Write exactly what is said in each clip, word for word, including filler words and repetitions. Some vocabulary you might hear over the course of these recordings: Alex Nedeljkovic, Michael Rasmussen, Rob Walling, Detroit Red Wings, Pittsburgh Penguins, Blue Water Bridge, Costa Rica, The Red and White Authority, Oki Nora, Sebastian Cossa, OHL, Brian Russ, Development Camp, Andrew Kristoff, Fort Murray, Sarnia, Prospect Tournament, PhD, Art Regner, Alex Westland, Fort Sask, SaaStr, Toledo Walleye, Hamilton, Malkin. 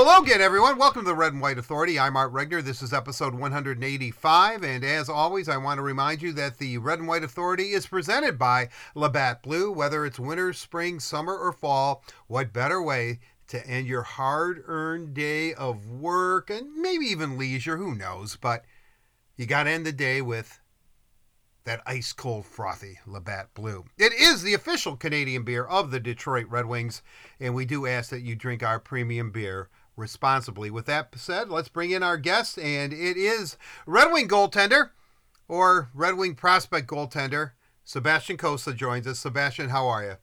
Hello again, everyone. Welcome to the Red and White Authority. I'm Art Regner. This is episode one eighty-five. And as always, I want to remind you that the Red and White Authority is presented by Labatt Blue. Whether it's winter, spring, summer, or fall, what better way to end your hard-earned day of work and maybe even leisure, who knows, but you got to end the day with that ice-cold, frothy Labatt Blue. It is the official Canadian beer of the Detroit Red Wings, and we do ask that you drink our premium beer responsibly. With that said, let's bring in our guest, and it is Red Wing goaltender, or Red Wing prospect goaltender, Sebastian Cossa joins us. Sebastian, how are you?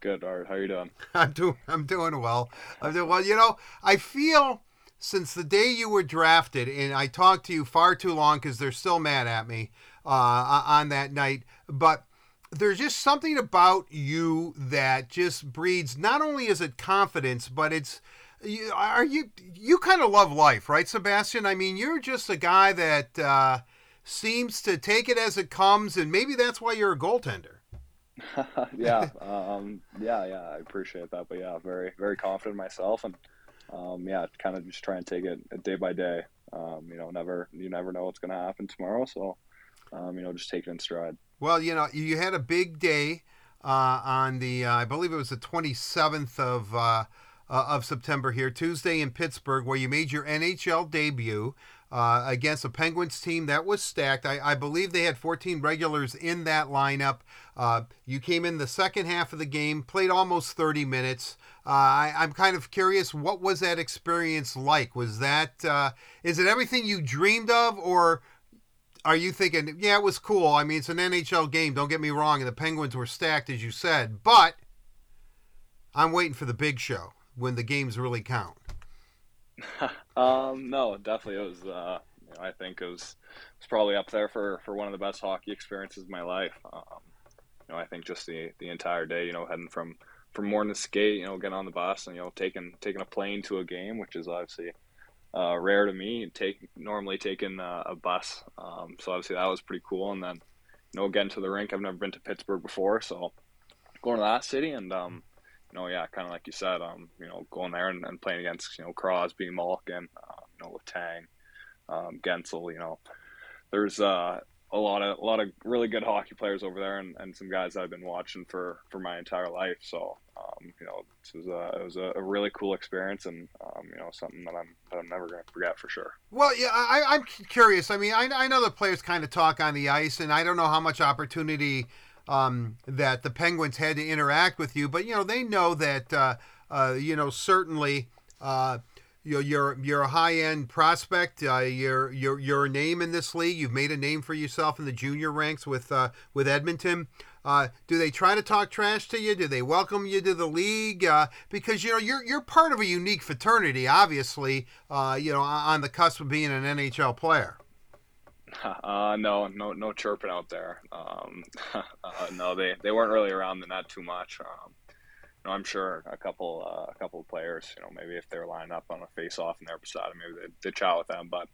Good, Art. How are you doing? I'm doing, I'm doing well. I'm doing well. You know, I feel since the day you were drafted, and I talked to you far too long because they're still mad at me, Uh, on that night, but there's just something about you that just breeds, not only is it confidence, but it's, you, are you, you kind of love life, right, Sebastian? I mean, you're just a guy that uh, seems to take it as it comes, and maybe that's why you're a goaltender. yeah, um, yeah, yeah, I appreciate that, but yeah, very, very confident in myself, and um, yeah, kind of just try and take it day by day. Um, you know, never, you never know what's going to happen tomorrow, so Um, you know, just take it in stride. Well, you know, you had a big day uh, on the, uh, I believe it was the twenty-seventh of uh, uh, of September here, Tuesday in Pittsburgh, where you made your N H L debut uh, against a Penguins team that was stacked. I, I believe they had fourteen regulars in that lineup. Uh, you came in the second half of the game, played almost thirty minutes. Uh, I, I'm kind of curious, what was that experience like? Was that, uh, is it everything you dreamed of, or are you thinking, yeah, it was cool? I mean, it's an N H L game, don't get me wrong, and the Penguins were stacked, as you said, but I'm waiting for the big show when the games really count. um, no, definitely. It was, uh, you know, I think it was, it was probably up there for, for one of the best hockey experiences of my life. Um, you know, I think just the, the entire day, you know, heading from, from morning to skate, you know, getting on the bus and, you know, taking, taking a plane to a game, which is obviously Uh, rare to me, take normally taking uh, a bus. Um, so obviously that was pretty cool. And then, you know, getting to the rink, I've never been to Pittsburgh before. So going to that city and, um, you know, yeah, kind of like you said, um, you know, going there and, and playing against, you know, Crosby, Malkin, uh, you know, Letang, um, Gensel, you know, there's uh, a lot of, a lot of really good hockey players over there and, and some guys that I've been watching for, for my entire life. So, Um, you know, this was a, it was a, a really cool experience and, um, you know, something that I'm that I'm never going to forget for sure. Well, yeah, I, I'm curious. I mean, I, I know the players kind of talk on the ice, and I don't know how much opportunity um, that the Penguins had to interact with you, but, you know, they know that, uh, uh, you know, certainly uh, you know, you're you're a high-end prospect. Uh, you're, you're, you're a name in this league. You've made a name for yourself in the junior ranks with uh, with Edmonton. Uh, do they try to talk trash to you? Do they welcome you to the league? Uh, because, you know, you're you're part of a unique fraternity, obviously, uh, you know, on the cusp of being an N H L player. Uh, no, no, no chirping out there. Um, uh, no, they, they weren't really around the net too much. Um, you know, I'm sure a couple uh, a couple of players, you know, maybe if they were lined up on a face-off and they're beside them, maybe they'd, they'd chat with them. But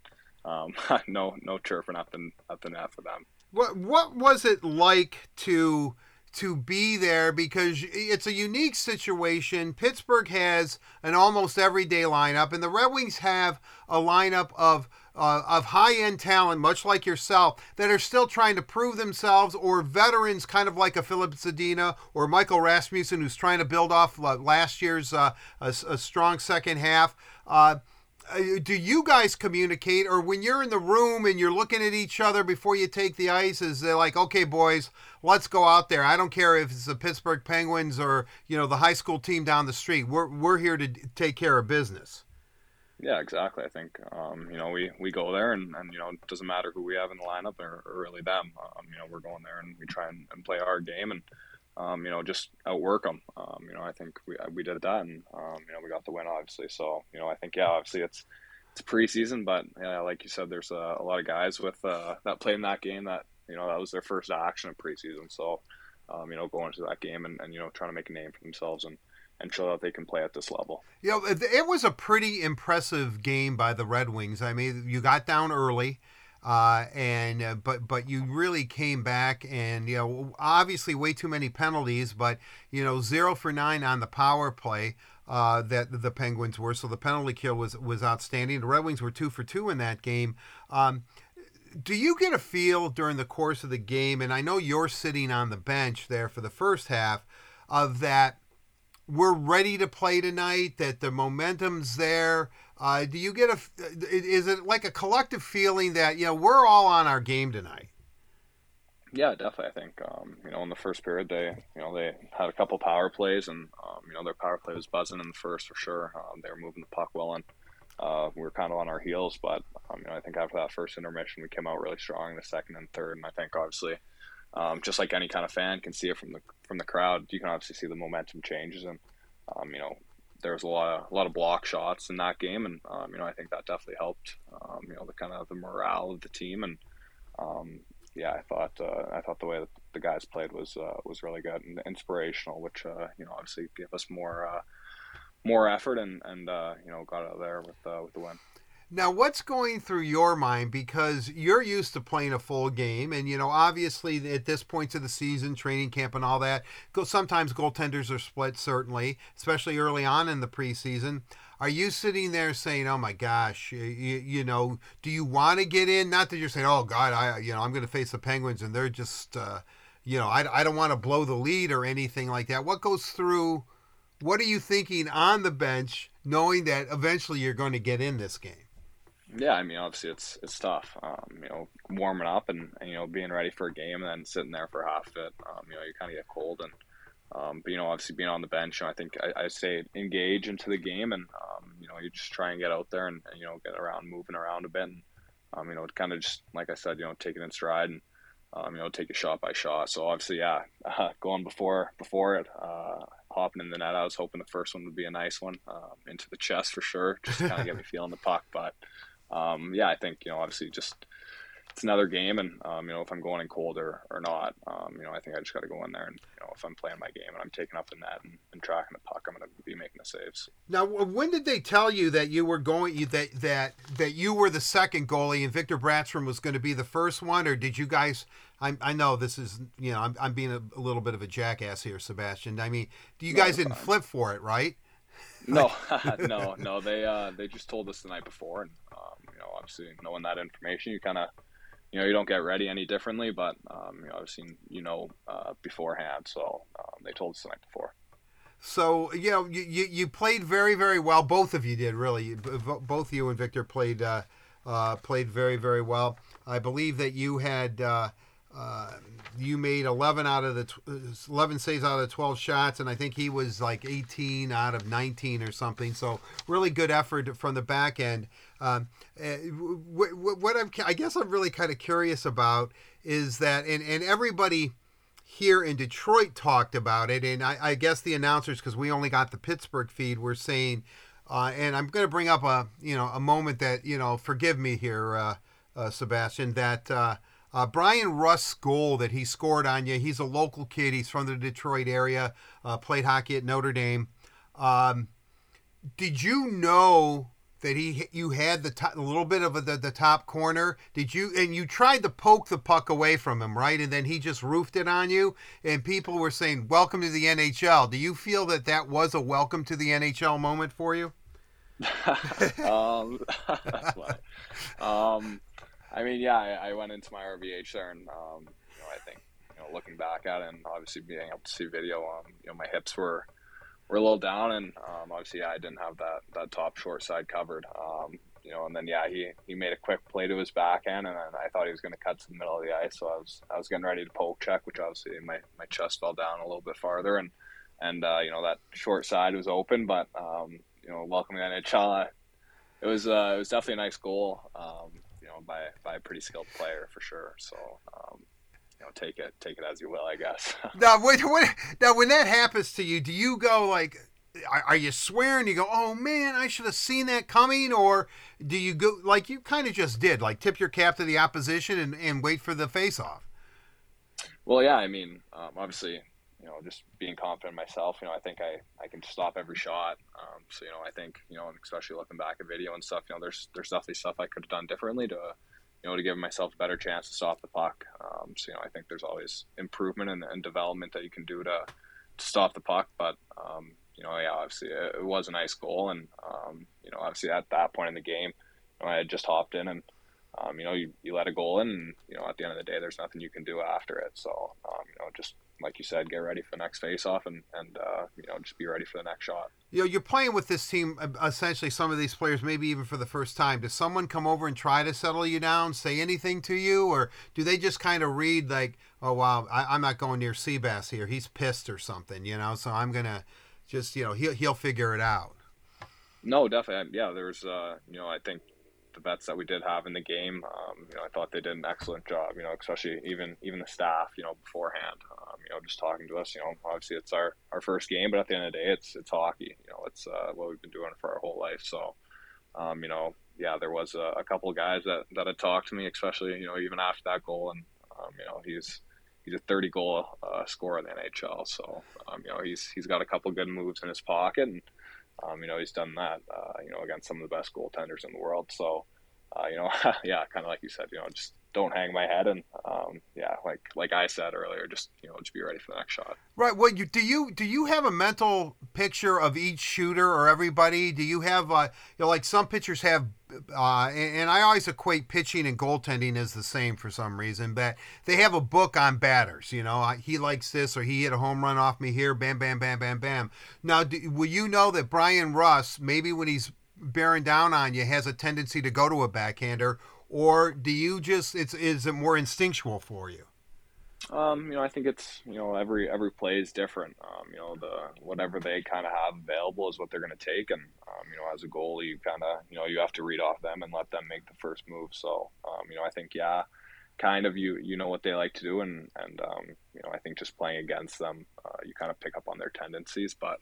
um, no, no chirping up the, up the net for them. What what was it like to to be there? Because it's a unique situation. Pittsburgh has an almost everyday lineup, and the Red Wings have a lineup of uh, of high-end talent, much like yourself, that are still trying to prove themselves, or veterans, kind of like a Philip Zadina or Michael Rasmussen, who's trying to build off last year's uh, a, a strong second half. Uh, Do you guys communicate, or when you're in the room and you're looking at each other before you take the ice, is they're like, okay, boys, let's go out there. I don't care if it's the Pittsburgh Penguins or, you know, the high school team down the street. We're we're here to take care of business. Yeah, exactly. I think, um, you know, we, we go there and, and, you know, it doesn't matter who we have in the lineup or, or really them. Um, you know, we're going there and we try and, and play our game and, um, you know, just outwork them. Um, you know, I think we we did that, and um, you know, we got the win, obviously. So, you know, I think yeah, obviously it's it's preseason, but yeah, like you said, there's a, a lot of guys with uh, that played in that game that you know that was their first action of preseason. So, um, you know, going to that game and, and you know trying to make a name for themselves and. and show that they can play at this level. You know, it was a pretty impressive game by the Red Wings. I mean, you got down early, uh, and uh, but but you really came back, and, you know, obviously way too many penalties, but, you know, zero for nine on the power play. uh, that the Penguins were. So the penalty kill was, was outstanding. The Red Wings were two for two in that game. Um, do you get a feel during the course of the game, and I know you're sitting on the bench there for the first half, of that we're ready to play tonight, that the momentum's there? Uh, do you get a, is it like a collective feeling that, you know, we're all on our game tonight? Yeah, definitely. I think, um, you know, in the first period, they, you know, they had a couple power plays, and, um, you know, their power play was buzzing in the first for sure. Um, they were moving the puck well, and uh, we were kind of on our heels. But, um, you know, I think after that first intermission, we came out really strong in the second and third. And I think obviously, um, just like any kind of fan can see it from the, from the crowd, you can obviously see the momentum changes. And, um, you know, there was a lot of a lot of block shots in that game, and um, you know I think that definitely helped. Um, you know the kind of the morale of the team, and um, yeah, I thought uh, I thought the way that the guys played was uh, was really good and inspirational, which uh, you know obviously gave us more uh, more effort, and and uh, you know got out of there with uh, with the win. Now, what's going through your mind, because you're used to playing a full game, and, you know, obviously at this point of the season, training camp and all that, sometimes goaltenders are split, certainly, especially early on in the preseason. Are you sitting there saying, oh, my gosh, you, you know, do you want to get in? Not that you're saying, oh, God, I, you know, I'm going to face the Penguins, and they're just, uh, you know, I, I don't want to blow the lead or anything like that. What goes through, what are you thinking on the bench, knowing that eventually you're going to get in this game? Yeah, I mean, obviously it's it's tough, um, you know, warming up and, and, you know, being ready for a game and then sitting there for half of it, um, you know, you kind of get cold. And, um, but, you know, obviously being on the bench, you know, I think I, I say engage into the game and, um, you know, you just try and get out there and, and you know, get around, moving around a bit. And, um, you know, kind of just, like I said, you know, take it in stride and, um, you know, take it shot by shot. So, obviously, yeah, uh, going before before it, uh, hopping in the net, I was hoping the first one would be a nice one, um, into the chest for sure, just to kind of get me feeling the puck. But, Um, yeah, I think, you know, obviously just it's another game and, um, you know, if I'm going in cold or, or not, um, you know, I think I just got to go in there and, you know, if I'm playing my game and I'm taking up the net and, and tracking the puck, I'm going to be making the saves. Now, when did they tell you that you were going, that, that, that you were the second goalie and Victor Bratström was going to be the first one, or did you guys, I, I know this is, you know, I'm, I'm being a, a little bit of a jackass here, Sebastian. I mean, do you guys no, didn't fine. flip for it, right? No, no, no. They uh, they just told us the night before, and um, you know, obviously knowing that information, you kind of, you know, you don't get ready any differently. But um, you know, obviously, you know, uh, beforehand. So um, they told us the night before. So you know, you, you, you played very very well. Both of you did really. Both you and Victor played uh, uh, played very very well. I believe that you had. Uh, Uh, you made eleven out of the tw- eleven saves out of the twelve shots, and I think he was like eighteen out of nineteen or something. So really good effort from the back end. Um, what, what I'm, I guess I'm really kind of curious about is that, and, and everybody here in Detroit talked about it, and I, I guess the announcers, because we only got the Pittsburgh feed, were saying, uh, and I'm going to bring up a you know a moment that you know forgive me here, uh, uh, Sebastian, that. Uh, Uh, Brian Russ' goal that he scored on you, he's a local kid. He's from the Detroit area, uh, played hockey at Notre Dame. Um, did you know that he you had the top, a little bit of a, the, the top corner? Did you and you tried to poke the puck away from him, right? And then he just roofed it on you, and people were saying, welcome to the N H L. Do you feel that that was a welcome to the N H L moment for you? um, that's why. Um I mean, yeah, I, I went into my R V H there, and um, you know, I think, you know, looking back at it, and obviously being able to see video, um, you know, my hips were were a little down, and um, obviously, yeah, I didn't have that, that top short side covered, um, you know, and then yeah, he, he made a quick play to his backhand, and I thought he was going to cut to the middle of the ice, so I was I was getting ready to poke check, which obviously my, my chest fell down a little bit farther, and and uh, you know that short side was open, but um, you know, welcome to N H L. It was uh, it was definitely a nice goal. Um, You know, by by a pretty skilled player for sure. So, um, you know, take it take it as you will, I guess. Now, when, when now when that happens to you, do you go like, are, are you swearing? You go, oh man, I should have seen that coming, or do you go like you kind of just did, like tip your cap to the opposition and, and wait for the faceoff? Well, yeah, I mean, um, obviously, you know, just being confident in myself. You know, I think I, I can stop every shot. Um, so, you know, I think, you know, especially looking back at video and stuff, you know, there's there's definitely stuff I could have done differently to, you know, to give myself a better chance to stop the puck. Um, so, you know, I think there's always improvement and, and development that you can do to, to stop the puck. But, um, you know, yeah, obviously it was a nice goal. And, um, you know, obviously at that point in the game, you know, I had just hopped in and, um, you know, you, you let a goal in and, you know, at the end of the day, there's nothing you can do after it. So, um, you know, just like you said, get ready for the next face-off and, and uh, you know, just be ready for the next shot. You know, you're playing with this team, essentially some of these players, maybe even for the first time. Does someone come over and try to settle you down, say anything to you? Or do they just kind of read like, oh, wow, I, I'm not going near Seabass here. He's pissed or something, you know, so I'm going to just, you know, he'll, he'll figure it out. No, definitely. Yeah, there's, uh, you know, I think, the vets that we did have in the game, um, you know, I thought they did an excellent job, you know, especially even even the staff, you know, beforehand, um, you know, just talking to us, you know, obviously it's our, our first game, but at the end of the day, it's it's hockey, you know, it's uh, what we've been doing for our whole life. So, um, you know, yeah, there was a, a couple of guys that, that had talked to me, especially, you know, even after that goal. And, um, you know, he's he's a thirty-goal uh, scorer in the N H L. So, um, you know, he's he's got a couple of good moves in his pocket and, Um, you know, he's done that, uh, you know, against some of the best goaltenders in the world. So, uh, you know, yeah, kind of like you said, you know, just don't hang my head. And, um, yeah, like like I said earlier, just, you know, just be ready for the next shot. Right. Well, you, do you do you have a mental picture of each shooter or everybody? Do you have, uh, you know, like some pitchers have, uh, and, and I always equate pitching and goaltending as the same for some reason, but they have a book on batters, you know, he likes this or he hit a home run off me here, bam, bam, bam, bam, bam. Now, do, will you know that Brian Russ, maybe when he's bearing down on you, has a tendency to go to a backhander? Or do you just, it's, is it more instinctual for you? Um, you know, I think it's, you know, every, every play is different. Um, you know, the, whatever they kind of have available is what they're going to take. And, um, you know, as a goalie, you kind of, you know, you have to read off them and let them make the first move. So, um, you know, I think, yeah, kind of, you, you know what they like to do. And, and, um, you know, I think just playing against them, uh, you kind of pick up on their tendencies, but,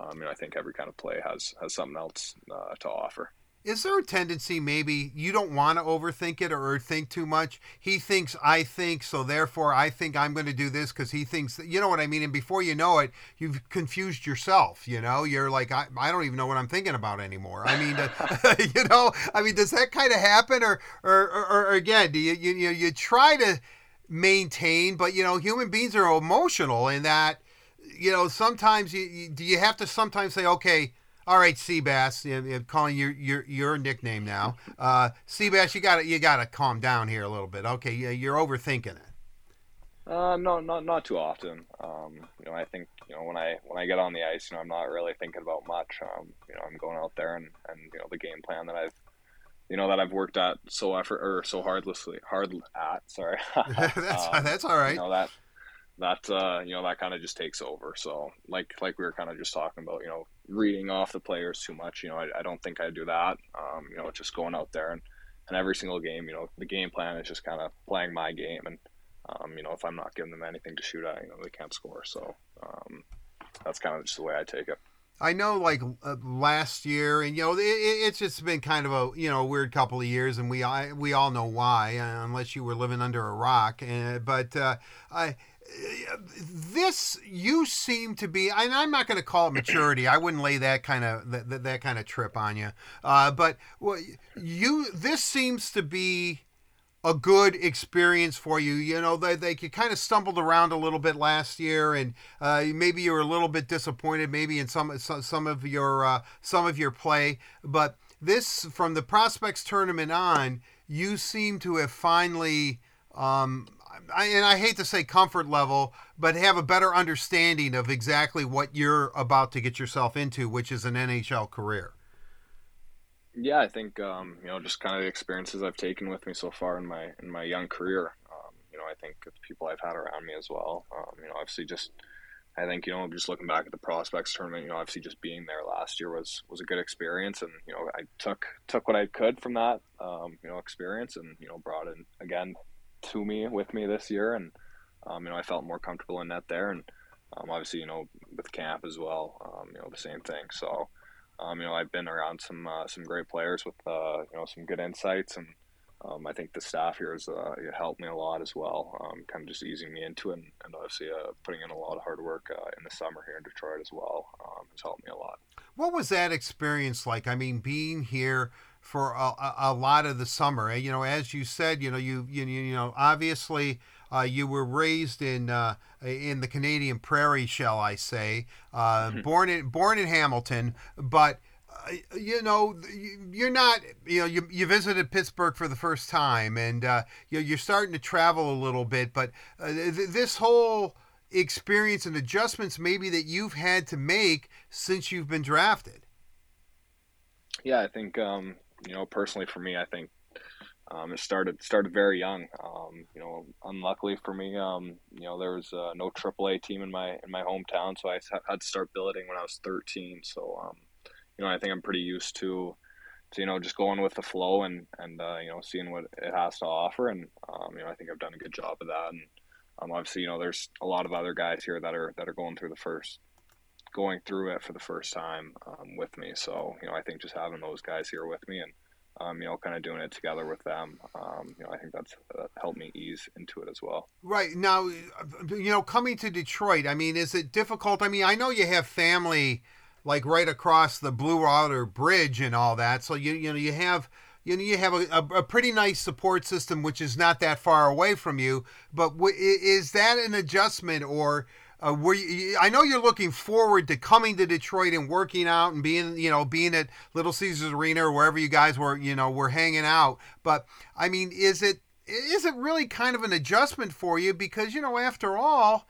um, you know, I think every kind of play has, has something else uh, to offer. Is there a tendency maybe you don't want to overthink it or think too much? He thinks I think, so therefore I think I'm going to do this because he thinks, you know what I mean? And before you know it, you've confused yourself, you know? You're like, I, I don't even know what I'm thinking about anymore. I mean, uh, you know, I mean, does that kind of happen? Or, or, or, or again, do you, you, you, you try to maintain, but you know, human beings are emotional in that, you know, sometimes you, you do you have to sometimes say, okay, all right, Seabass, I'm calling your your your nickname now. Uh, Seabass, you got you got to calm down here a little bit. Okay, you're overthinking it. Uh, no, not not too often. Um, you know, I think you know when I when I get on the ice, you know, I'm not really thinking about much. Um, you know, I'm going out there and, and you know the game plan that I've you know that I've worked at so effort or so hardlessly hard at. Sorry, that's um, that's all right. You know that that uh, you know that kind of just takes over. So like like we were kind of just talking about, you know. Reading off the players too much, you know, I, I don't think I do that. Um, you know, just going out there and, and every single game, you know, the game plan is just kind of playing my game. And, um, you know, if I'm not giving them anything to shoot at, you know, they can't score. So um, that's kind of just the way I take it. I know like uh, last year and, you know, it, it's just been kind of a, you know, weird couple of years and we, I, we all know why, unless you were living under a rock. And, but uh, I, this you seem to be, and I'm not going to call it maturity. I wouldn't lay that kind of that, that kind of trip on you. Uh, but well, you this seems to be a good experience for you. You know, they they you kind of stumbled around a little bit last year, and uh, maybe you were a little bit disappointed, maybe in some some of your uh, some of your play. But this from the prospects tournament on, you seem to have finally. Um, I, and I hate to say comfort level, but have a better understanding of exactly what you're about to get yourself into, which is an N H L career. Yeah, I think, um, you know, just kind of the experiences I've taken with me so far in my, in my young career. Um, you know, I think the people I've had around me as well, um, you know, obviously just, I think, you know, just looking back at the prospects tournament, you know, obviously just being there last year was, was a good experience. And, you know, I took, took what I could from that, um, you know, experience and, you know, brought in again, to me with me this year. And um you know I felt more comfortable in net there, and um obviously you know with camp as well, um you know the same thing. So um you know I've been around some uh, some great players with uh you know some good insights, and um I think the staff here has uh, helped me a lot as well, um kind of just easing me into it, and, and obviously uh, putting in a lot of hard work uh, in the summer here in Detroit as well um has helped me a lot. What was that experience like? I mean, being here for a, a lot of the summer, you know, as you said, you know, you, you, you know, obviously Uh, you were raised in uh, in the Canadian Prairie, shall I say? Uh, mm-hmm. Born in born in Hamilton, but uh, you know you're not. You know you you visited Pittsburgh for the first time, and uh, you know, you're starting to travel a little bit. But uh, th- this whole experience and adjustments maybe that you've had to make since you've been drafted. Yeah, I think um, you know personally for me, I think. Um, it started started very young. Um, you know, unluckily for me, um, you know, there was uh, no triple A team in my in my hometown, so I had to start building when I was thirteen. So, um, you know, I think I'm pretty used to, to you know, just going with the flow and and uh, you know, seeing what it has to offer. And um, you know, I think I've done a good job of that. And um, obviously, you know, there's a lot of other guys here that are that are going through the first, going through it for the first time um, with me. So, you know, I think just having those guys here with me and. Um, you know, kind of doing it together with them. Um, you know, I think that's uh, helped me ease into it as well. Right. Now, you know, coming to Detroit, I mean, is it difficult? I mean, I know you have family like right across the Blue Water Bridge and all that. So, you you know, you have, you know, you have a, a, a pretty nice support system, which is not that far away from you. But w- is that an adjustment or... Uh, were you, I know you're looking forward to coming to Detroit and working out and being, you know, being at Little Caesars Arena or wherever you guys were, you know, were hanging out. But I mean, is it is it really kind of an adjustment for you? Because, you know, after all,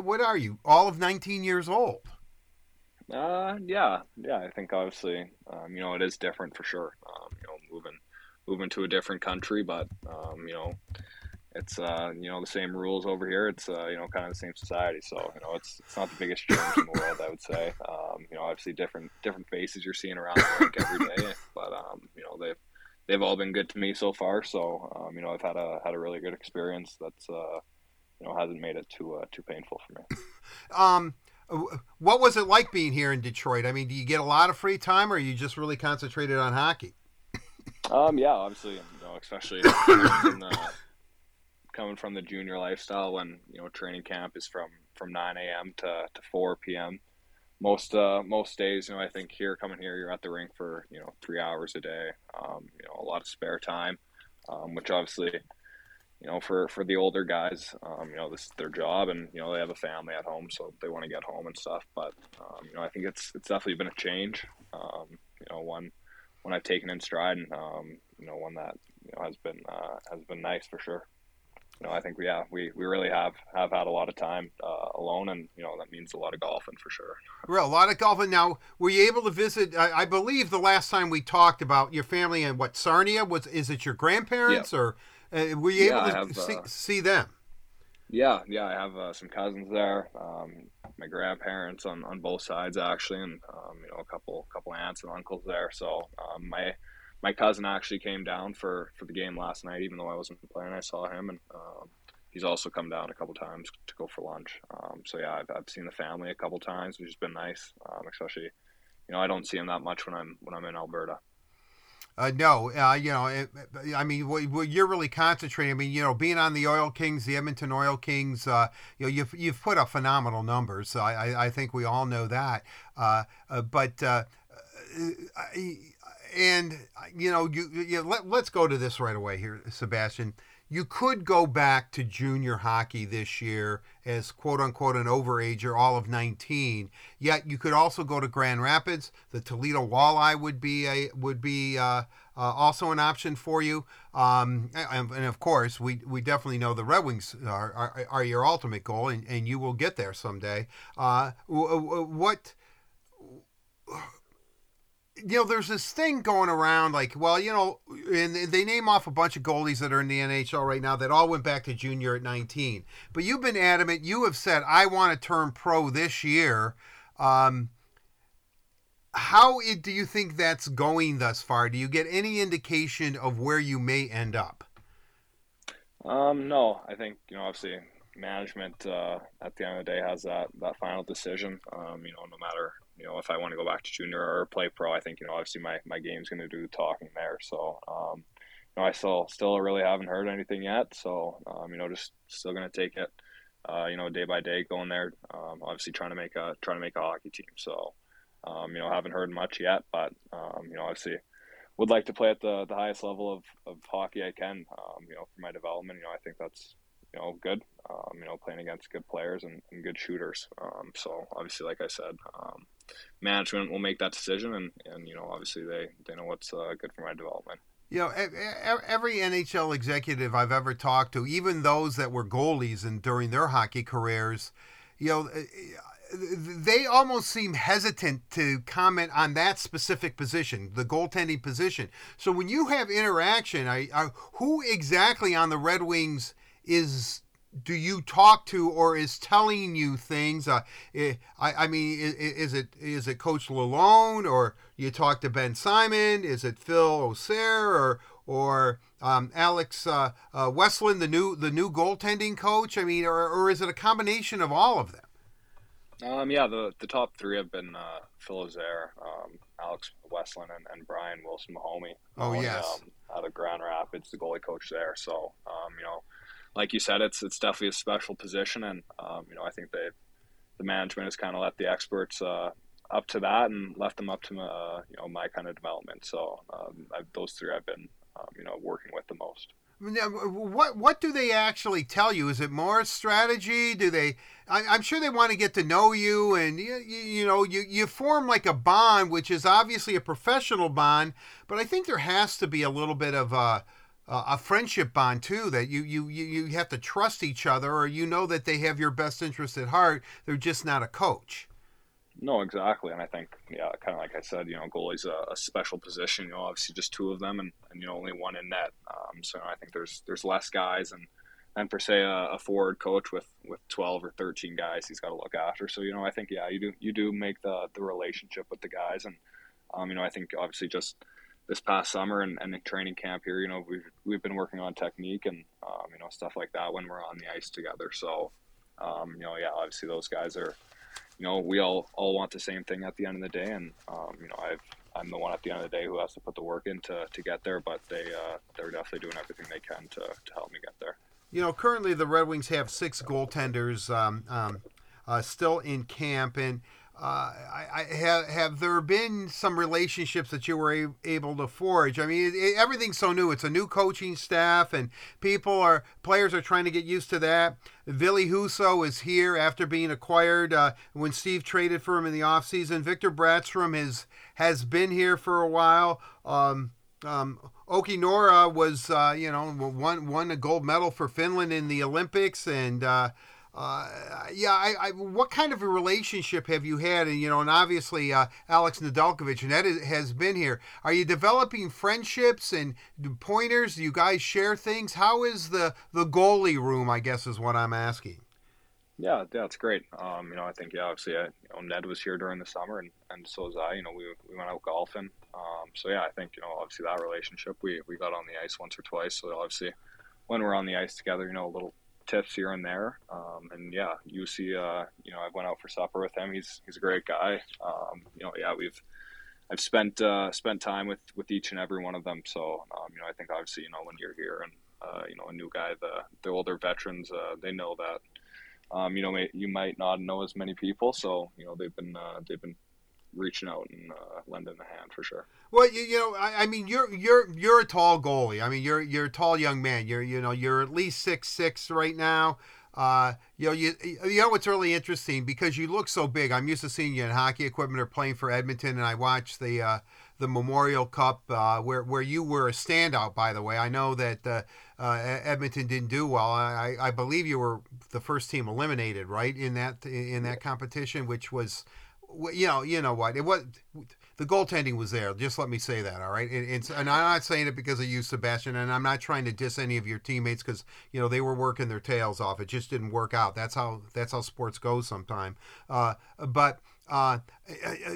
what are you, all of nineteen years old? Uh, yeah, yeah. I think obviously, um, you know, it is different for sure. Um, you know, moving moving to a different country, but um, you know. It's, uh, you know, the same rules over here. It's, uh, you know, kind of the same society. So, you know, it's it's not the biggest change in the world, I would say. Um, you know, obviously different different faces you're seeing around the rink every day. But, um, you know, they've, they've all been good to me so far. So, um, you know, I've had a had a really good experience that's, uh, you know, hasn't made it too uh, too painful for me. Um, what was it like being here in Detroit? I mean, do you get a lot of free time or are you just really concentrated on hockey? Um, yeah, obviously, you know, especially in the... coming from the junior lifestyle when, you know, training camp is from, from nine a.m. to, to four p.m. Most uh, most days, you know, I think here, coming here, you're at the rink for, you know, three hours a day, um, you know, a lot of spare time, um, which obviously, you know, for, for the older guys, um, you know, this is their job and, you know, they have a family at home, so they want to get home and stuff. But, um, you know, I think it's it's definitely been a change, um, you know, one, one I've taken in stride and, um, you know, one that, you know, has been, uh, has been nice for sure. You know, I think, yeah, we, we really have, have had a lot of time uh, alone, and, you know, that means a lot of golfing for sure. Well, a lot of golfing. Now, were you able to visit, I, I believe the last time we talked about your family and what, Sarnia? Was, is it your grandparents, yeah. or uh, were you yeah, able to have, see, uh, see them? Yeah, yeah, I have uh, some cousins there, um, my grandparents on, on both sides, actually, and, um, you know, a couple couple aunts and uncles there. So um, my... My cousin actually came down for, for the game last night, even though I wasn't playing. I saw him, and um, he's also come down a couple times to go for lunch. Um, so, yeah, I've, I've seen the family a couple times, which has been nice, um, especially, you know, I don't see him that much when I'm when I'm in Alberta. Uh, no, uh, you know, it, I mean, well, you're really concentrating. I mean, you know, being on the Oil Kings, the Edmonton Oil Kings, uh, you know, you've you've put up phenomenal numbers. So I, I think we all know that. Uh, uh, but uh, I... And, you know, you, you let, let's go to this right away here, Sebastian. You could go back to junior hockey this year as, quote, unquote, an overager, all of nineteen. Yet you could also go to Grand Rapids. The Toledo Walleye would be a, would be uh, uh, also an option for you. Um, and, and, of course, we, we definitely know the Red Wings are, are, are your ultimate goal, and, and you will get there someday. Uh, what... You know, there's this thing going around like, well, you know, and they name off a bunch of goalies that are in the N H L right now that all went back to junior at nineteen. But you've been adamant. You have said, I want to turn pro this year. Um, how it, do you think that's going thus far? Do you get any indication of where you may end up? Um, no, I think, you know, obviously management uh, at the end of the day has that, that final decision, um, you know, no matter – you know, if I want to go back to junior or play pro, I think, you know, obviously my, my game's going to do the talking there. So, um, you know, I still, still really haven't heard anything yet. So, um, you know, just still going to take it, uh, you know, day by day going there, um, obviously trying to make a, trying to make a hockey team. So, um, you know, haven't heard much yet, but, um, you know, obviously would like to play at the, the highest level of, of hockey I can, um, you know, for my development. You know, I think that's, you know, good, um, you know, playing against good players and, and good shooters. Um, so obviously, like I said, um, management will make that decision, and, and you know, obviously they, they know what's uh, good for my development. You know, every N H L executive I've ever talked to, even those that were goalies and during their hockey careers, you know, they almost seem hesitant to comment on that specific position, the goaltending position. So when you have interaction, I, I, who exactly on the Red Wings is do you talk to or is telling you things? Uh, I, I mean, is, is it is it Coach Lalonde, or you talk to Ben Simon? Is it Phil Oser or or um, Alex uh, uh, Westland, the new the new goaltending coach? I mean, or or is it a combination of all of them? Um, yeah, the, the top three have been uh, Phil Oser, um, Alex Westland, and, and Brian Wilson Mahoney. Oh, and, yes. Um, out of Grand Rapids, the goalie coach there. So, um, you know, like you said, it's it's definitely a special position, and, um, you know, I think they the management has kind of let the experts uh, up to that and left them up to, uh, you know, my kind of development. So um, I've, those three I've been, um, you know, working with the most. Now, what what do they actually tell you? Is it more strategy? Do they? I, I'm sure they want to get to know you, and you, you, you know you, you form like a bond, which is obviously a professional bond, but I think there has to be a little bit of a a friendship bond too. That you you you, you have to trust each other, or you know that they have your best interest at heart. They're just not a coach. No, exactly, and I think, yeah, kind of like I said, you know, goalie's a, a special position. You know, obviously just two of them, and, and you know, only one in net. Um, so you know, I think there's there's less guys, and and per se a, a forward coach with, with twelve or thirteen guys he's got to look after. So you know, I think yeah, you do you do make the, the relationship with the guys, and um, you know, I think obviously just this past summer and, and in training camp here, you know, we've we've been working on technique and um, you know, stuff like that when we're on the ice together. So um, you know, yeah, obviously those guys are. You know, we all, all want the same thing at the end of the day, and um, you know, I've I'm the one at the end of the day who has to put the work in to, to get there. But they uh, they're definitely doing everything they can to, to help me get there. You know, currently the Red Wings have six goaltenders um, um, uh, still in camp, and uh, I, I have have there been some relationships that you were a, able to forge? I mean, it, it, everything's so new. It's a new coaching staff, and people are players are trying to get used to that. Ville Huso is here after being acquired uh, when Steve traded for him in the offseason. Victor Bratström has, has been here for a while. Um, um, Oki Nora was, uh, you know, won, won a gold medal for Finland in the Olympics. And, uh, uh, yeah, I, I, what kind of a relationship have you had? And, you know, and obviously uh, Alex Nedeljkovic, and that is, has been here. Are you developing friendships and pointers? Do you guys share things? How is the, the goalie room, I guess, is what I'm asking. Yeah, that's great. Um, you know, I think, yeah, obviously, I, you know, Ned was here during the summer, and, and so was I. You know, we we went out golfing. Um, so, yeah, I think, you know, obviously that relationship, we, we got on the ice once or twice. So, obviously, when we're on the ice together, you know, a little tips here and there, um, and yeah, you see, uh, you know, I went out for supper with him. He's he's a great guy. Um, you know, yeah, we've I've spent uh, spent time with, with each and every one of them. So um, you know, I think obviously, you know, when you're here and uh, you know, a new guy, the the older veterans, uh, they know that um, you know, may, you might not know as many people. So you know, they've been uh, they've been reaching out and uh, lending a hand for sure. Well, you, you know, I, I mean, you're you're you're a tall goalie. I mean, you're you're a tall young man. You're you know you're at least six six right now. Uh, you know you you know what's really interesting because you look so big. I'm used to seeing you in hockey equipment or playing for Edmonton, and I watched the uh, the Memorial Cup uh, where where you were a standout. By the way, I know that uh, uh, Edmonton didn't do well. I, I believe you were the first team eliminated, right, in that in that competition, which was. You know, you know what? It was the goaltending was there. Just let me say that, all right. And, and, and I'm not saying it because of you, Sebastian. And I'm not trying to diss any of your teammates because you know they were working their tails off. It just didn't work out. That's how that's how sports goes sometimes. Uh, but uh,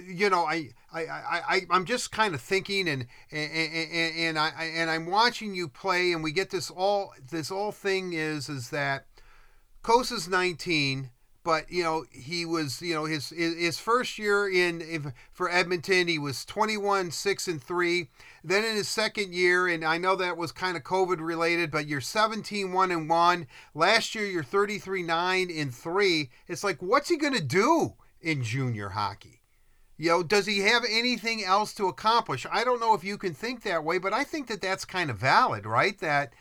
you know, I I I I'm just kind of thinking, and and, and and I and I'm watching you play, and we get this all this all thing is is that Cossa's nineteen. But, you know, he was, you know, his his first year in for Edmonton, he was twenty-one, six, and three. Then in his second year, and I know that was kind of COVID-related, but you're seventeen, one, and one. Last year, you're thirty-three, nine, and three. It's like, what's he going to do in junior hockey? You know, does he have anything else to accomplish? I don't know if you can think that way, but I think that that's kind of valid, right? That,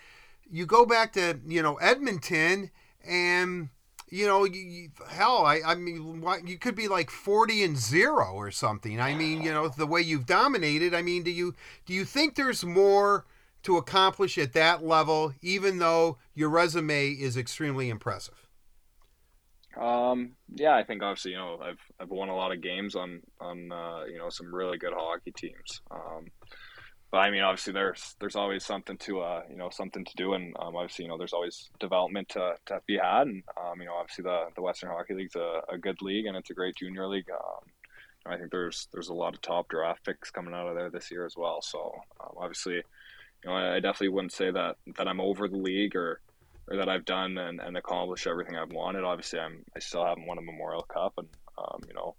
you go back to, you know, Edmonton, and, you know, you, you, hell, I, I mean, what, you could be like forty and zero or something. I mean, you know, the way you've dominated. I mean, do you do you think there's more to accomplish at that level, even though your resume is extremely impressive? Um, yeah, I think obviously, you know, I've, I've won a lot of games on, on, uh, you know, some really good hockey teams. Um, but I mean, obviously there's, there's always something to, uh, you know, something to do. And, um, obviously, you know, there's always development to, to be had. And, um, you know, obviously the, the Western Hockey League's a, a good league, and it's a great junior league. Um, I think there's, there's a lot of top draft picks coming out of there this year as well. So, um, obviously, you know, I, I definitely wouldn't say that, that I'm over the league or, or that I've done and, and accomplished everything I've wanted. Obviously, I'm I still haven't won a Memorial Cup, and um, you know,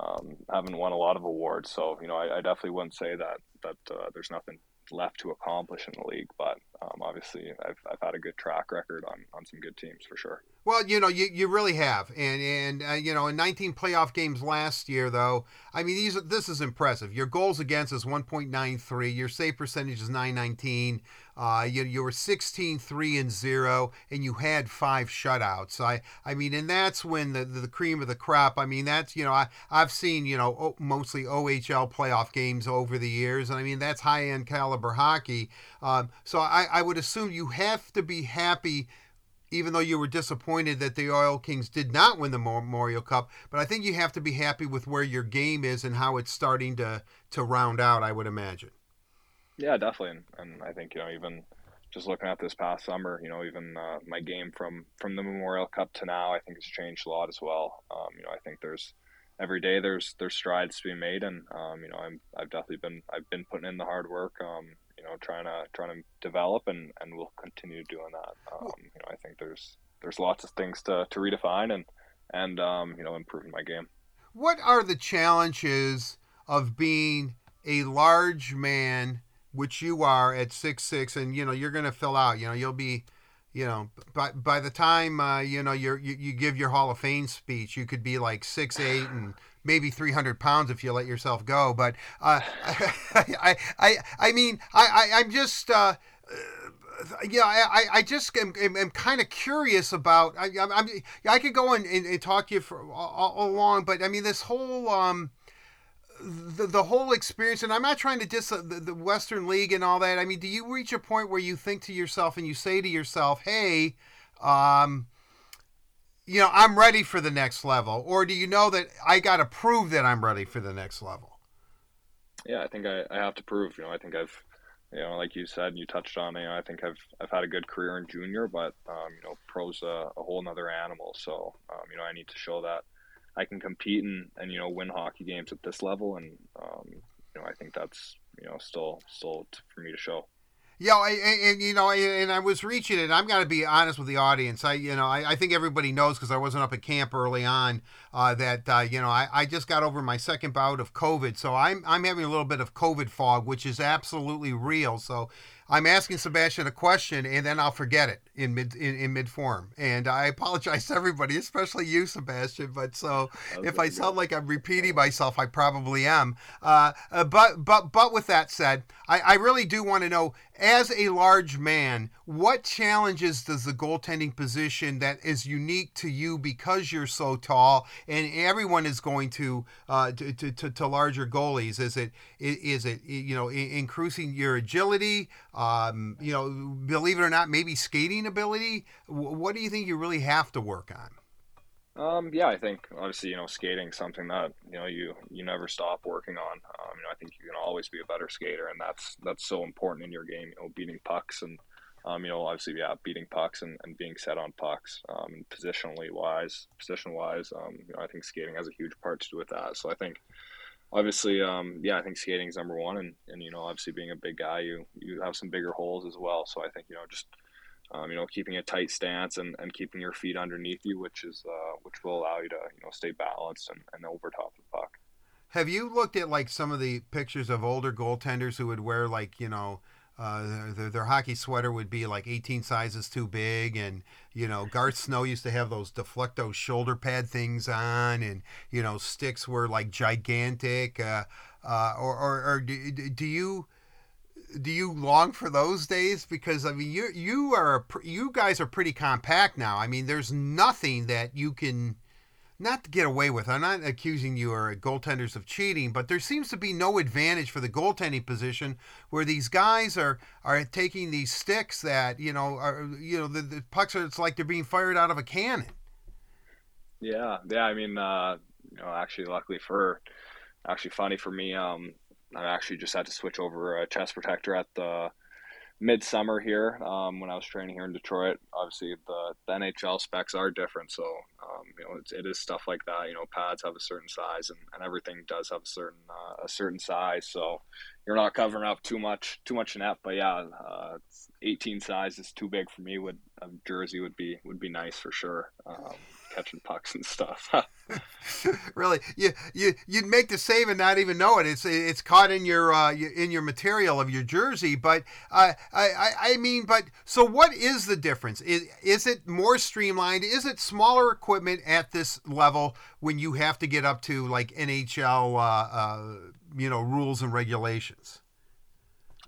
um, haven't won a lot of awards. So you know, I, I definitely wouldn't say that that uh, there's nothing left to accomplish in the league. But um, obviously, I've I've had a good track record on, on some good teams for sure. Well, you know, you, you really have, and and uh, you know, in nineteen playoff games last year, though, I mean, these this is impressive. Your goals against is one point nine three. Your save percentage is nine nineteen. Uh, you you were sixteen three and zero, and you had five shutouts. I I mean, and that's when the the cream of the crop. I mean, that's, you know, I I've seen, you know, mostly O H L playoff games over the years, and I mean, that's high end caliber hockey. Um, so I I would assume you have to be happy, even though you were disappointed that the Oil Kings did not win the Memorial Cup. But I think you have to be happy with where your game is and how it's starting to, to round out, I would imagine. Yeah, definitely. And, and I think, you know, even just looking at this past summer, you know, even uh, my game from, from the Memorial Cup to now, I think it's changed a lot as well. Um, you know, I think there's every day there's, there's strides to be made. And, um, you know, I'm, I've definitely been, I've been putting in the hard work, um, you know, trying to trying to develop, and, and we'll continue doing that. Um, you know, I think there's there's lots of things to, to redefine and and um, you know, improving my game. What are the challenges of being a large man, which you are at six six, and you know you're going to fill out. You know, you'll be, you know, by by the time uh, you know you're, you you give your Hall of Fame speech, you could be like six eight and maybe three hundred pounds if you let yourself go. But uh, I, I, I mean, I, I, I'm just, uh, yeah, I, I just am, am, am kind of curious about, I, I'm, I could go and, and, and talk to you for all, all along, but I mean, this whole, um, the, the whole experience, and I'm not trying to diss the, the Western League and all that. I mean, do you reach a point where you think to yourself and you say to yourself, hey, um, you know, I'm ready for the next level? Or do you know that I got to prove that I'm ready for the next level? Yeah, I think I, I have to prove, you know, I think I've, you know, like you said, and you touched on, you know, I think I've, I've had a good career in junior, but, um, you know, pro's a, a whole nother animal. So, um, you know, I need to show that I can compete and, and, you know, win hockey games at this level. And, um, you know, I think that's, you know, still, still for me to show. Yeah, and, and you know, and I was reaching it. I've got to be honest with the audience. I, you know, I, I think everybody knows because I wasn't up at camp early on uh, that, uh, you know, I, I just got over my second bout of COVID. So I'm I'm having a little bit of COVID fog, which is absolutely real. So I'm asking Sebastian a question, and then I'll forget it in mid in, in mid form. And I apologize to everybody, especially you, Sebastian. But so if I sound like I'm repeating myself, I probably am. Uh, uh, but but but with that said, I, I really do want to know, as a large man, what challenges does the goaltending position that is unique to you because you're so tall, and everyone is going to uh, to, to to larger goalies? Is it is it you know increasing your agility? Um, you know, believe it or not, maybe skating ability. What do you think you really have to work on? Um, yeah, I think obviously, you know, skating is something that, you know, you, you never stop working on. Um, you know, I think you can always be a better skater, and that's, that's so important in your game, you know, beating pucks and, um, you know, obviously, yeah, beating pucks and, and being set on pucks, um, positionally wise, position wise, um, you know, I think skating has a huge part to do with that. So I think, obviously, um, yeah, I think skating is number one, and, and, you know, obviously being a big guy, you, you have some bigger holes as well. So I think, you know, just, Um, you know, keeping a tight stance and, and keeping your feet underneath you, which is uh, which will allow you to, you know, stay balanced and, and over top of the puck. Have you looked at like some of the pictures of older goaltenders who would wear like, you know, uh, their, their hockey sweater would be like eighteen sizes too big, and you know, Garth Snow used to have those Deflecto shoulder pad things on, and you know, sticks were like gigantic. Uh, uh, or or, or do, do you? do you long for those days? Because I mean, you you are a, you guys are pretty compact now. I mean, there's nothing that you can not get away with. I'm not accusing you or goaltenders of cheating, but there seems to be no advantage for the goaltending position where these guys are are taking these sticks that you know are you know the, the pucks are. It's like they're being fired out of a cannon. Yeah, yeah. I mean, uh, you know, actually, luckily for, actually, funny for me. Um, I actually just had to switch over a chest protector at the midsummer here um, when I was training here in Detroit. Obviously, the, the N H L specs are different, so um, you know it's, it is stuff like that. You know, pads have a certain size, and, and everything does have a certain uh, a certain size. So you're not covering up too much too much net. But yeah, uh, eighteen size is too big for me. Would a jersey would be would be nice for sure. Um, catching pucks and stuff. Really, you you you'd make the save and not even know it. It's it's caught in your uh, in your material of your jersey. But uh, I, I I mean, but so what is the difference? Is is it more streamlined? Is it smaller equipment at this level when you have to get up to like N H L uh, uh, you know rules and regulations?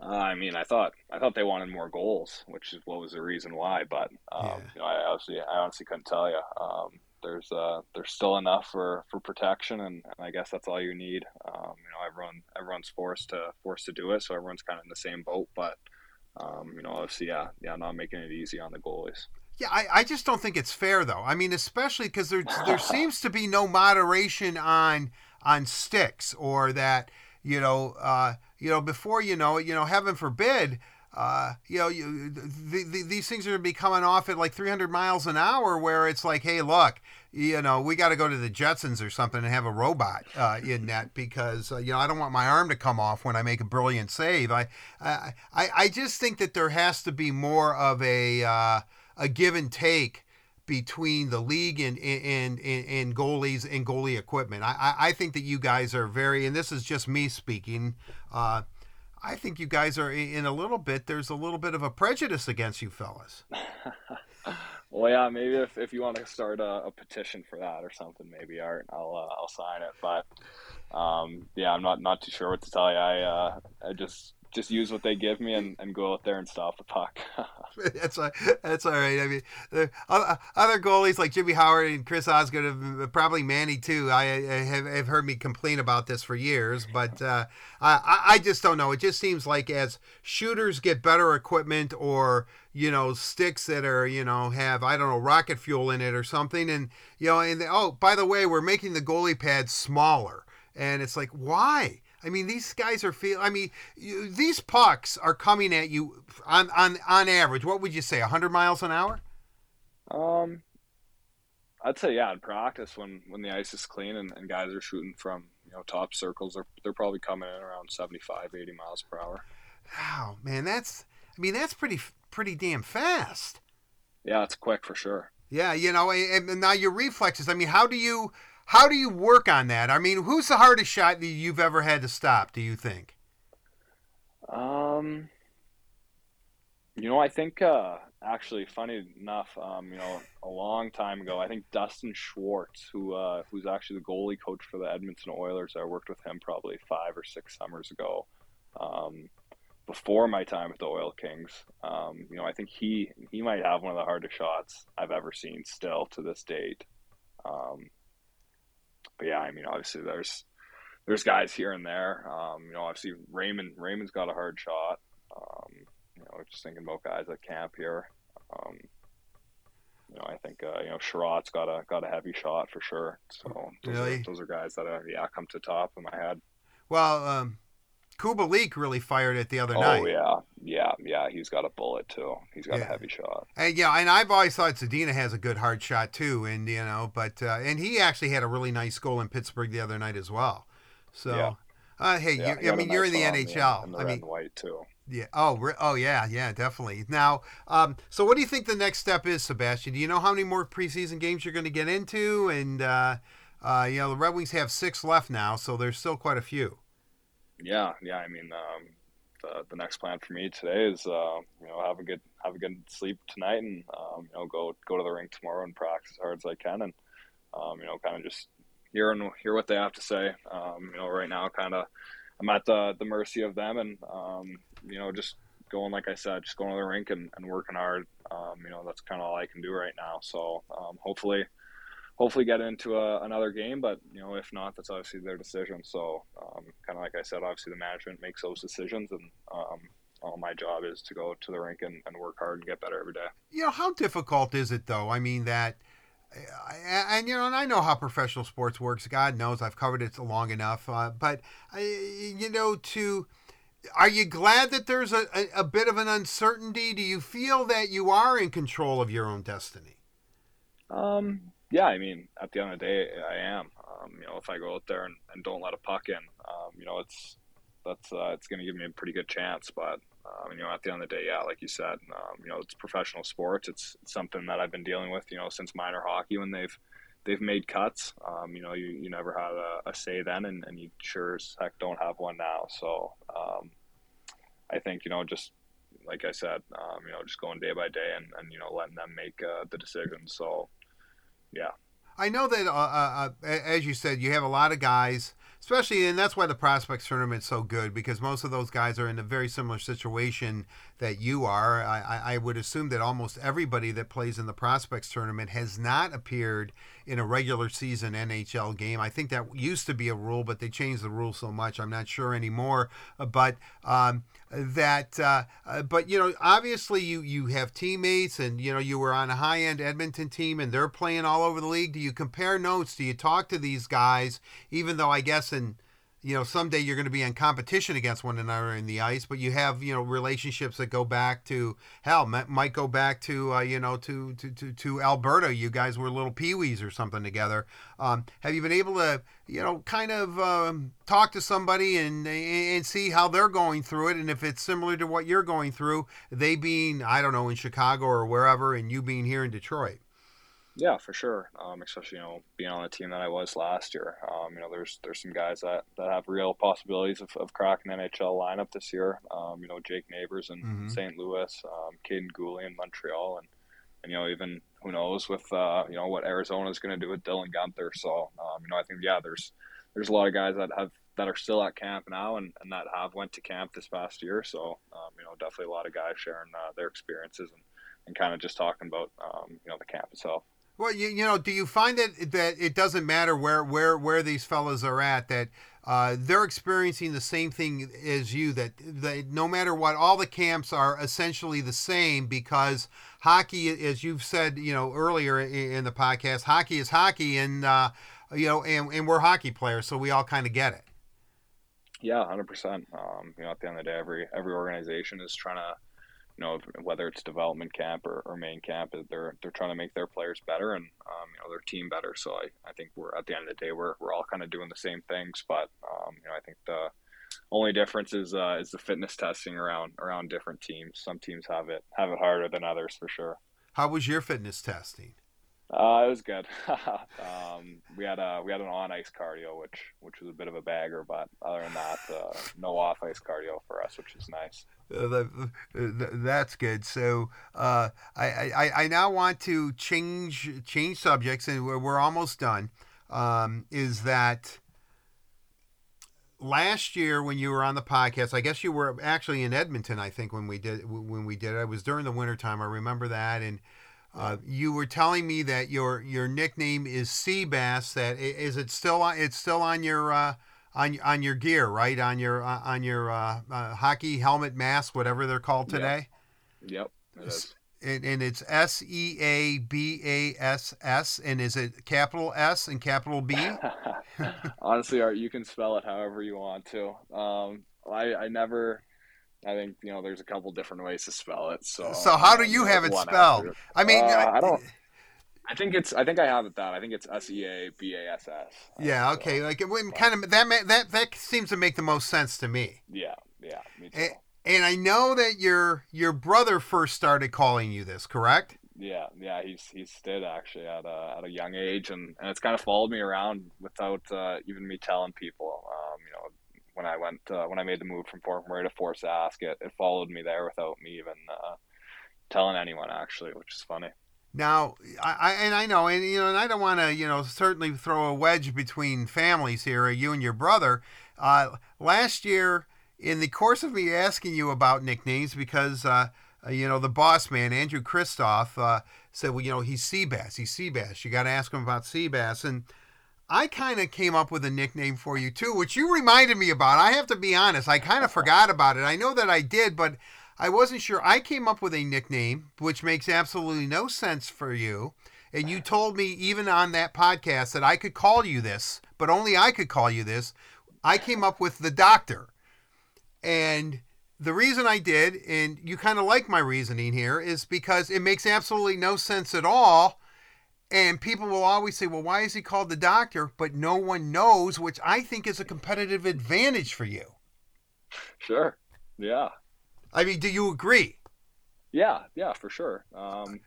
Uh, I mean, I thought I thought they wanted more goals, which is what was the reason why. But um, yeah. you know, I honestly, I honestly couldn't tell you. Um, there's uh, there's still enough for, for protection, and, and I guess that's all you need. Um, you know, everyone everyone's forced to forced to do it, so everyone's kind of in the same boat. But um, you know, obviously, yeah, yeah, not making it easy on the goalies. Yeah, I, I just don't think it's fair, though. I mean, especially because there there seems to be no moderation on on sticks or that. You know, uh, you know, before you know it, you know, heaven forbid, uh, you know, you, the, the, these things are going to be coming off at like three hundred miles an hour where it's like, hey, look, you know, we got to go to the Jetsons or something and have a robot uh, in that because, uh, you know, I don't want my arm to come off when I make a brilliant save. I I, I just think that there has to be more of a uh, a give and take between the league and and, and and goalies and goalie equipment. I, I think that you guys are very, and this is just me speaking, uh, I think you guys are in a little bit, there's a little bit of a prejudice against you fellas. Well, yeah, maybe if, if you want to start a, a petition for that or something, maybe Art, I'll uh, I'll sign it. But um, yeah, I'm not, not too sure what to tell you. I, uh, I just... just use what they give me and, and go out there and stop the puck. that's all, that's all right. I mean, the, other goalies like Jimmy Howard and Chris Osgood, have, probably Manny too. I, I have, have heard me complain about this for years, but uh, I, I just don't know. It just seems like as shooters get better equipment or, you know, sticks that are, you know, have, I don't know, rocket fuel in it or something. And, you know, and they, oh, by the way, we're making the goalie pads smaller. And it's like, why? I mean, these guys are feel. I mean, you, these pucks are coming at you on, on, on average. What would you say, one hundred miles an hour? Um, I'd say yeah. In practice, when, when the ice is clean and, and guys are shooting from you know top circles, they're they're probably coming in around seventy-five, eighty miles per hour. Wow, man, that's I mean that's pretty pretty damn fast. Yeah, it's quick for sure. Yeah, you know, and, and now your reflexes. I mean, how do you? How do you work on that? I mean, who's the hardest shot that you've ever had to stop, do you think? Um, you know, I think, uh, actually, funny enough, um, you know, a long time ago, I think Dustin Schwartz, who uh, who's actually the goalie coach for the Edmonton Oilers, I worked with him probably five or six summers ago, um, before my time at the Oil Kings. Um, you know, I think he, he might have one of the hardest shots I've ever seen still to this date. Um, But yeah, I mean, obviously there's there's guys here and there. Um, you know, obviously Raymond Raymond's got a hard shot. Um, you know, just thinking about guys at camp here. Um, you know, I think uh, you know Sherrod's got a got a heavy shot for sure. So those, really? are, those are guys that are, yeah come to the top of my head. Well, um, Kubelik really fired it the other oh, night. Oh yeah, yeah, yeah. He's got a bullet too. He's got yeah. a heavy shot. And yeah, and I've always thought Zadina has a good hard shot too. And you know, but uh, and he actually had a really nice goal in Pittsburgh the other night as well. So, yeah. uh, hey, yeah, you, I mean, nice you're in the N H L. Yeah, and the I red mean, and white too. Yeah. Oh, oh yeah, yeah, definitely. Now, um, so what do you think the next step is, Sebastian? Do you know how many more preseason games you're going to get into? And uh, uh, you know, the Red Wings have six left now, so there's still quite a few. Yeah, yeah. I mean, um, the the next plan for me today is, uh, you know, have a good have a good sleep tonight, and um, you know, go go to the rink tomorrow and practice as hard as I can, and um, you know, kind of just hear and hear what they have to say. Um, you know, right now, kind of I'm at the, the mercy of them, and um, you know, just going, like I said, just going to the rink and, and working hard. Um, you know, that's kind of all I can do right now. So um, hopefully, hopefully get into a, another game, but you know, if not, that's obviously their decision. So um, kind of like I said, obviously the management makes those decisions, and um, all my job is to go to the rink and, and work hard and get better every day. You know, how difficult is it though? I mean that, and you know, and I know how professional sports works. God knows I've covered it long enough, uh, but I, you know, to, are you glad that there's a, a, a bit of an uncertainty? Do you feel that you are in control of your own destiny? Um, yeah, I mean, at the end of the day, I am. Um, you know, if I go out there and, and don't let a puck in, um, you know, it's, that's, uh, it's going to give me a pretty good chance. But, um, you know, at the end of the day, yeah, like you said, um, you know, it's professional sports. It's something that I've been dealing with, you know, since minor hockey when they've, they've made cuts. Um, you know, you, you never had a, a say then, and, and you sure as heck don't have one now. So, um, I think, you know, just like I said, um, you know, just going day by day and, and you know, letting them make uh, the decisions. So, yeah. I know that, uh, uh, as you said, you have a lot of guys, especially, and that's why the prospects tournament is so good, because most of those guys are in a very similar situation that you are. I, I would assume that almost everybody that plays in the prospects tournament has not appeared in a regular season N H L game. I think that used to be a rule, but they changed the rule so much, I'm not sure anymore. But um, that, uh, but you know, obviously you you have teammates, and you know, you were on a high end Edmonton team, and they're playing all over the league. Do you compare notes? Do you talk to these guys? Even though I guess, and you know, someday you're going to be in competition against one another in the ice, but you have, you know, relationships that go back to, hell, might go back to, uh, you know, to, to, to, to Alberta. You guys were little peewees or something together. Um, have you been able to, you know, kind of um, talk to somebody and, and see how they're going through it? And if it's similar to what you're going through, they being, I don't know, in Chicago or wherever, and you being here in Detroit. Yeah, for sure. Um, especially, you know, being on the team that I was last year. Um, you know, there's there's some guys that, that have real possibilities of, of cracking an N H L lineup this year. Um, you know, Jake Neighbors in mm-hmm. Saint Louis, um, Caden Gooley in Montreal, and, and, you know, even who knows with, uh, you know, what Arizona's going to do with Dylan Guenther. So, um, you know, I think, yeah, there's there's a lot of guys that have that are still at camp now and, and that have went to camp this past year. So, um, you know, definitely a lot of guys sharing uh, their experiences and, and kind of just talking about, um, you know, the camp itself. Well, you, you know, do you find that that it doesn't matter where, where, where these fellas are at, that uh, they're experiencing the same thing as you, that they, no matter what, all the camps are essentially the same, because hockey, as you've said, you know, earlier in, in the podcast, hockey is hockey, and, uh, you know, and, and we're hockey players, so we all kind of get it. Yeah, one hundred percent. Um, you know, at the end of the day, every, every organization is trying to, you know, whether it's development camp or, or main camp, they're they're trying to make their players better and um, you know, their team better. So I, I think we're at the end of the day we're we're all kind of doing the same things, but um, you know, I think the only difference is uh, is the fitness testing around around different teams. Some teams have it have it harder than others for sure. How was your fitness testing? Uh, it was good. um, we had a we had an on ice cardio, which which was a bit of a bagger, but other than that, uh, no off ice cardio for us, which is nice. Uh, that's good. So uh, I, I, I now want to change change subjects, and we're, we're almost done. Um, is that last year when you were on the podcast? I guess you were actually in Edmonton. I think when we did when we did, it was during the wintertime. I remember that, and uh, you were telling me that your your nickname is Sea Bass. That is it still it's still on your. Uh, On on your gear, right? On your uh, on your uh, uh, hockey helmet, mask, whatever they're called today. Yep. Yep, it is. And, and it's S E A B A S S, and is it capital S and capital B? Honestly, Art, you can spell it however you want to. Um, I I never. I think, you know, there's a couple different ways to spell it. So so how do you um, have it spelled? After. I mean, uh, I, I don't. I think it's. I think I have it down. I think it's S E A B A S S. Yeah. Okay. So, like it wouldn't kind of that that that seems to make the most sense to me. Yeah. Yeah. Me too. And, and I know that your your brother first started calling you this, correct? Yeah. Yeah. He's he's did actually at a at a young age, and, and it's kind of followed me around without uh, even me telling people. Um, you know, when I went uh, when I made the move from Fort Murray to Fort Sask, it, it followed me there without me even uh, telling anyone actually, which is funny. Now, I, I and I know, and you know, and I don't want to, you know, certainly throw a wedge between families here, you and your brother. Uh, last year, in the course of me asking you about nicknames, because uh, you know, the boss man, Andrew Kristoff, uh, said, well, you know, he's Seabass, he's Seabass. You got to ask him about Seabass, and I kind of came up with a nickname for you, too, which you reminded me about. I have to be honest. I kind of forgot about it. I know that I did, but I wasn't sure. I came up with a nickname, which makes absolutely no sense for you. And you told me, even on that podcast, that I could call you this, but only I could call you this. I came up with the doctor. And the reason I did, and you kind of like my reasoning here, is because it makes absolutely no sense at all. And people will always say, well, why is he called the doctor? But no one knows, which I think is a competitive advantage for you. Sure. Yeah. I mean, do you agree? Yeah. Yeah, for sure. Um,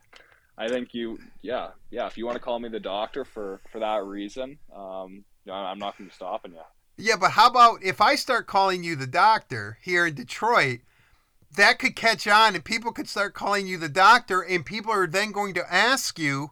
I think you, yeah. Yeah. If you want to call me the doctor for, for that reason, um, I'm not going to be stopping you. Yeah. But how about if I start calling you the doctor here in Detroit, that could catch on and people could start calling you the doctor, and people are then going to ask you,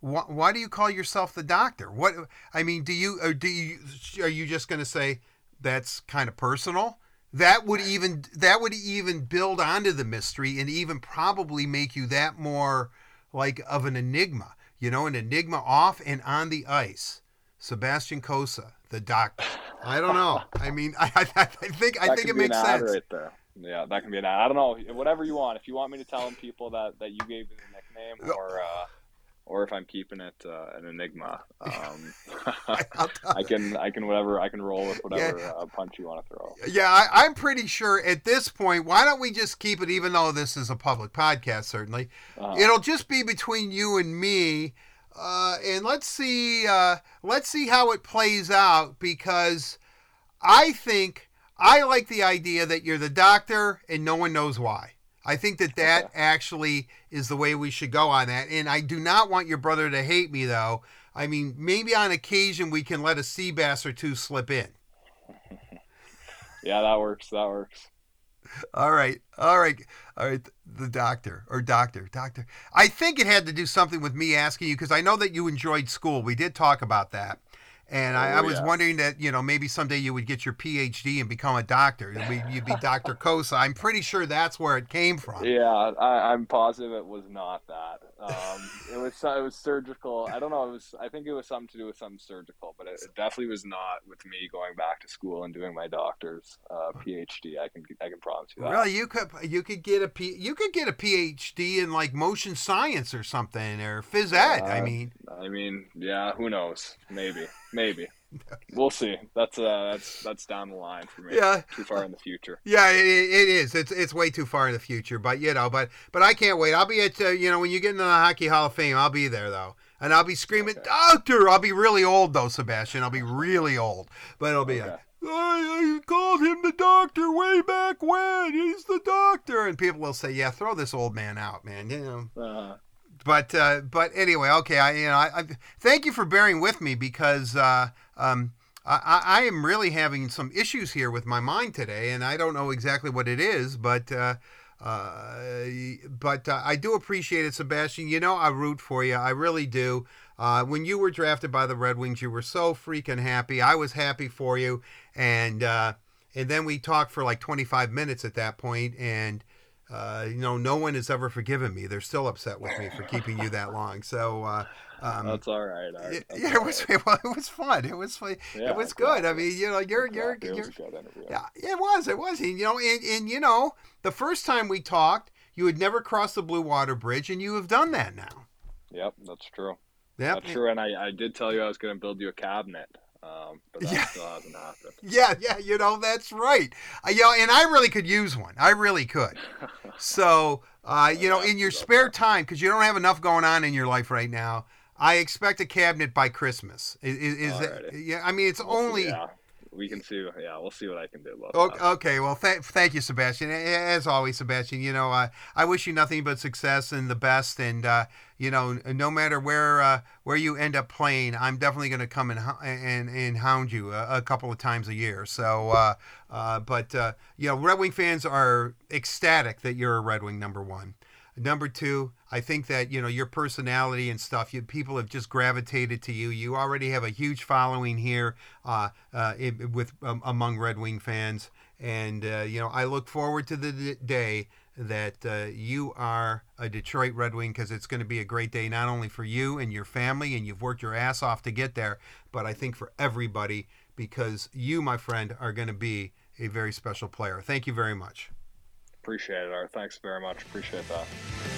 Why, why do you call yourself the doctor? What I mean, do you or do you are you just going to say that's kind of personal? That would even that would even build onto the mystery and even probably make you that more like of an enigma, you know, an enigma off and on the ice. Sebastian Cossa, the doctor. I don't know. I mean, I, I, I think I that think it makes sense. Right there. Yeah, that can be an ad. I don't know. Whatever you want. If you want me to tell people that that you gave me the nickname, or. Uh, Or if I'm keeping it uh, an enigma, um, I can I can whatever I can roll with whatever yeah. uh, punch you want to throw. Yeah, I, I'm pretty sure at this point. Why don't we just keep it? Even though this is a public podcast, certainly, uh-huh. It'll just be between you and me. Uh, and let's see, uh, let's see how it plays out, because I think I like the idea that you're the doctor and no one knows why. I think that that actually is the way we should go on that. And I do not want your brother to hate me, though. I mean, maybe on occasion we can let a sea bass or two slip in. Yeah, that works. That works. All right. All right. All right. The doctor or doctor, doctor. I think it had to do something with me asking you, because I know that you enjoyed school. We did talk about that. And oh, I, I was yeah. wondering that, you know, maybe someday you would get your P H D and become a doctor. You'd be Doctor Cossa. I'm pretty sure that's where it came from. Yeah, I, I'm positive it was not that. Um, it was it was surgical. I don't know. It was. I think it was something to do with something surgical, but it, it definitely was not with me going back to school and doing my doctor's uh, P H D. I can I can promise you that. Well, you could you could get a P, you could get a P H D in like motion science or something, or phys ed. Uh, I mean. I mean, yeah. Who knows? Maybe. Maybe. We'll see. That's uh, that's that's down the line for me. Yeah. Too far in the future. Yeah, it, it is. It's it's way too far in the future. But you know, but but I can't wait. I'll be at uh, you know when you get into the Hockey Hall of Fame, I'll be there though, and I'll be screaming, okay. Doctor. I'll be really old though, Sebastian. I'll be really old, but it'll be. Okay. Like, I, I called him the doctor way back when. He's the doctor, and people will say, yeah, throw this old man out, man. You know. Uh-huh. But uh, but anyway, okay. I you know I, I thank you for bearing with me, because uh, um, I, I am really having some issues here with my mind today, and I don't know exactly what it is. But uh, uh, but uh, I do appreciate it, Sebastian. You know, I root for you. I really do. Uh, when you were drafted by the Red Wings, you were so freaking happy. I was happy for you, and uh, and then we talked for like twenty-five minutes at that point, and. Uh, you know, no one has ever forgiven me. They're still upset with me for keeping you that long. So uh, um, that's all right. Art. That's yeah, it was right. well, it was fun. It was fun. Yeah, it was good. It. I mean, you know, you're you're, you're, you're yeah, it was it was. And, you know, and, and you know, the first time we talked, you had never crossed the Blue Water Bridge, and you have done that now. Yep, that's true. Yep. That's true. And I, I did tell you I was going to build you a cabinet. Um, but that yeah. still hasn't happened. Yeah, yeah, you know, that's right. Uh, you know, and I really could use one. I really could. So, uh, you know, in your spare time, because you don't have enough going on in your life right now, I expect a cabinet by Christmas. Is, is that, yeah, I mean, it's we'll only... See, yeah. We can see. Yeah, we'll see what I can do. Okay, okay. Well, th- thank you, Sebastian. As always, Sebastian, you know, uh, I wish you nothing but success and the best. And, uh, you know, no matter where uh, where you end up playing, I'm definitely going to come and, and and hound you a, a couple of times a year. So, uh, uh, but, uh, you know, Red Wing fans are ecstatic that you're a Red Wing, number one. Number two, I think that, you know, your personality and stuff, you, people have just gravitated to you. You already have a huge following here uh, uh, it, with um, among Red Wing fans. And, uh, you know, I look forward to the d- day that uh, you are a Detroit Red Wing, because it's going to be a great day, not only for you and your family, and you've worked your ass off to get there, but I think for everybody, because you, my friend, are going to be a very special player. Thank you very much. Appreciate it, Art. Thanks very much. Appreciate that.